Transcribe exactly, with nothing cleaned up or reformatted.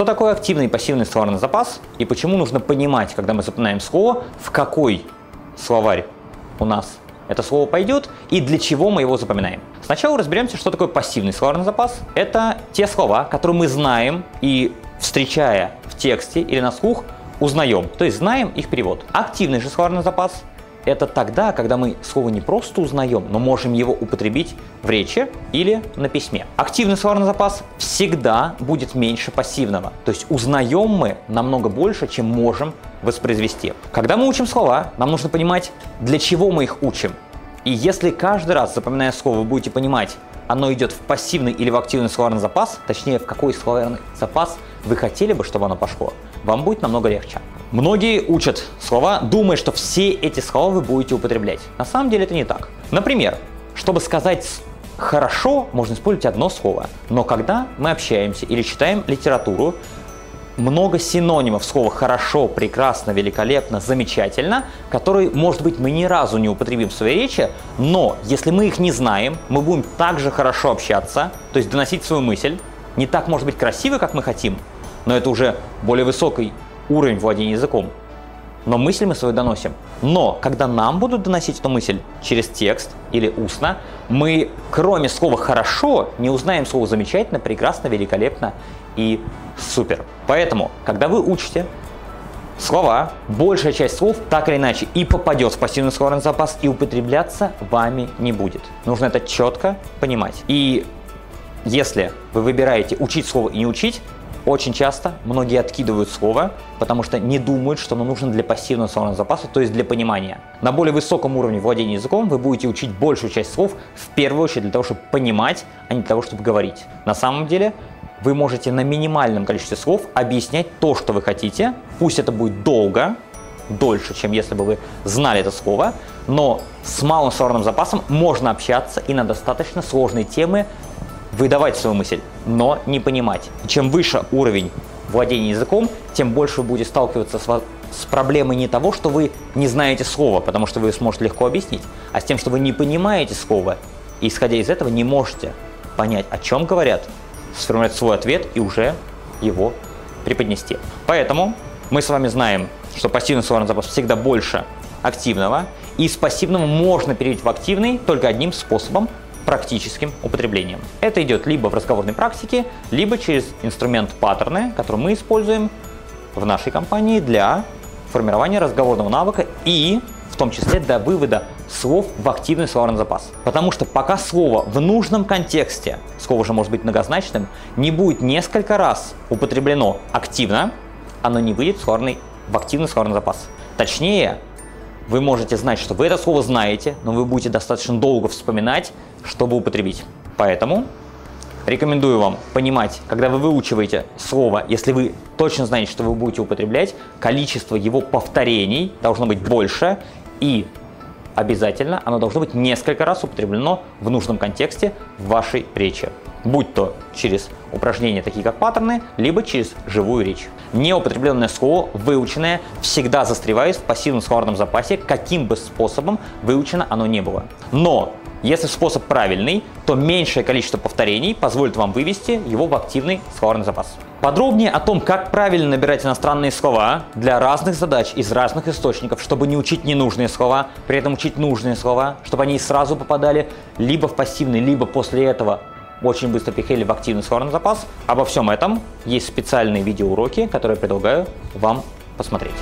Что такое активный и пассивный словарный запас и почему нужно понимать, когда мы запоминаем слово, в какой словарь у нас это слово пойдет и для чего мы его запоминаем. Сначала разберемся, что такое пассивный словарный запас. Это те слова, которые мы знаем и, встречая в тексте или на слух, узнаем, то есть знаем их перевод. Активный же словарный запас – это тогда, когда мы слово не просто узнаем, но можем его употребить в речи или на письме. Активный словарный запас всегда будет меньше пассивного, то есть узнаем мы намного больше, чем можем воспроизвести. Когда мы учим слова, нам нужно понимать, для чего мы их учим. И если каждый раз, запоминая слово, вы будете понимать, оно идет в пассивный или в активный словарный запас, точнее, в какой словарный запас вы хотели бы, чтобы оно пошло, вам будет намного легче. Многие учат слова, думая, что все эти слова вы будете употреблять. На самом деле это не так. Например, чтобы сказать «хорошо», можно использовать одно слово. Но когда мы общаемся или читаем литературу, много синонимов слова «хорошо», «прекрасно», «великолепно», «замечательно», которые, может быть, мы ни разу не употребим в своей речи, но если мы их не знаем, мы будем также хорошо общаться, то есть доносить свою мысль. Не так, может быть, красиво, как мы хотим, но это уже более высокий уровень владения языком. Но мысль мы свою доносим. Но когда нам будут доносить эту мысль через текст или устно, мы, кроме слова «хорошо», не узнаем слово «замечательно», «прекрасно», «великолепно» и «супер». Поэтому, когда вы учите слова, большая часть слов так или иначе и попадет в пассивный словарный запас, и употребляться вами не будет. Нужно это четко понимать. И если вы выбираете учить слово и не учить, очень часто многие откидывают слово, потому что не думают, что оно нужно для пассивного словарного запаса, то есть для понимания. На более высоком уровне владения языком вы будете учить большую часть слов в первую очередь для того, чтобы понимать, а не для того, чтобы говорить. На самом деле вы можете на минимальном количестве слов объяснять то, что вы хотите. Пусть это будет долго, дольше, чем если бы вы знали это слово, но с малым словарным запасом можно общаться и на достаточно сложные темы, выдавать свою мысль, но не понимать. Чем выше уровень владения языком, тем больше вы будете сталкиваться с, с проблемой не того, что вы не знаете слова, потому что вы его сможете легко объяснить, а с тем, что вы не понимаете слова, и, исходя из этого, не можете понять, о чем говорят, сформировать свой ответ и уже его преподнести. Поэтому мы с вами знаем, что пассивный словарный запас всегда больше активного, и из пассивного можно перейти в активный только одним способом – практическим употреблением. Это идет либо в разговорной практике, либо через инструмент паттерны, который мы используем в нашей компании для формирования разговорного навыка и в том числе для вывода слов в активный словарный запас. Потому что пока слово в нужном контексте, слово же может быть многозначным, не будет несколько раз употреблено активно, оно не выйдет в, словарный, в активный словарный запас. Точнее, вы можете знать, что вы это слово знаете, но вы будете достаточно долго вспоминать, чтобы употребить. Поэтому рекомендую вам понимать, когда вы выучиваете слово, если вы точно знаете, что вы будете употреблять, количество его повторений должно быть больше и обязательно оно должно быть несколько раз употреблено в нужном контексте в вашей речи. Будь то через упражнения, такие как паттерны, либо через живую речь. Неупотребленное слово, выученное, всегда застревает в пассивном словарном запасе, каким бы способом выучено оно не было. Но если способ правильный, то меньшее количество повторений позволит вам вывести его в активный словарный запас. Подробнее о том, как правильно набирать иностранные слова для разных задач из разных источников, чтобы не учить ненужные слова, при этом учить нужные слова, чтобы они сразу попадали либо в пассивный, либо после этого очень быстро переходили в активный словарный запас. Обо всем этом есть специальные видеоуроки, которые предлагаю вам посмотреть.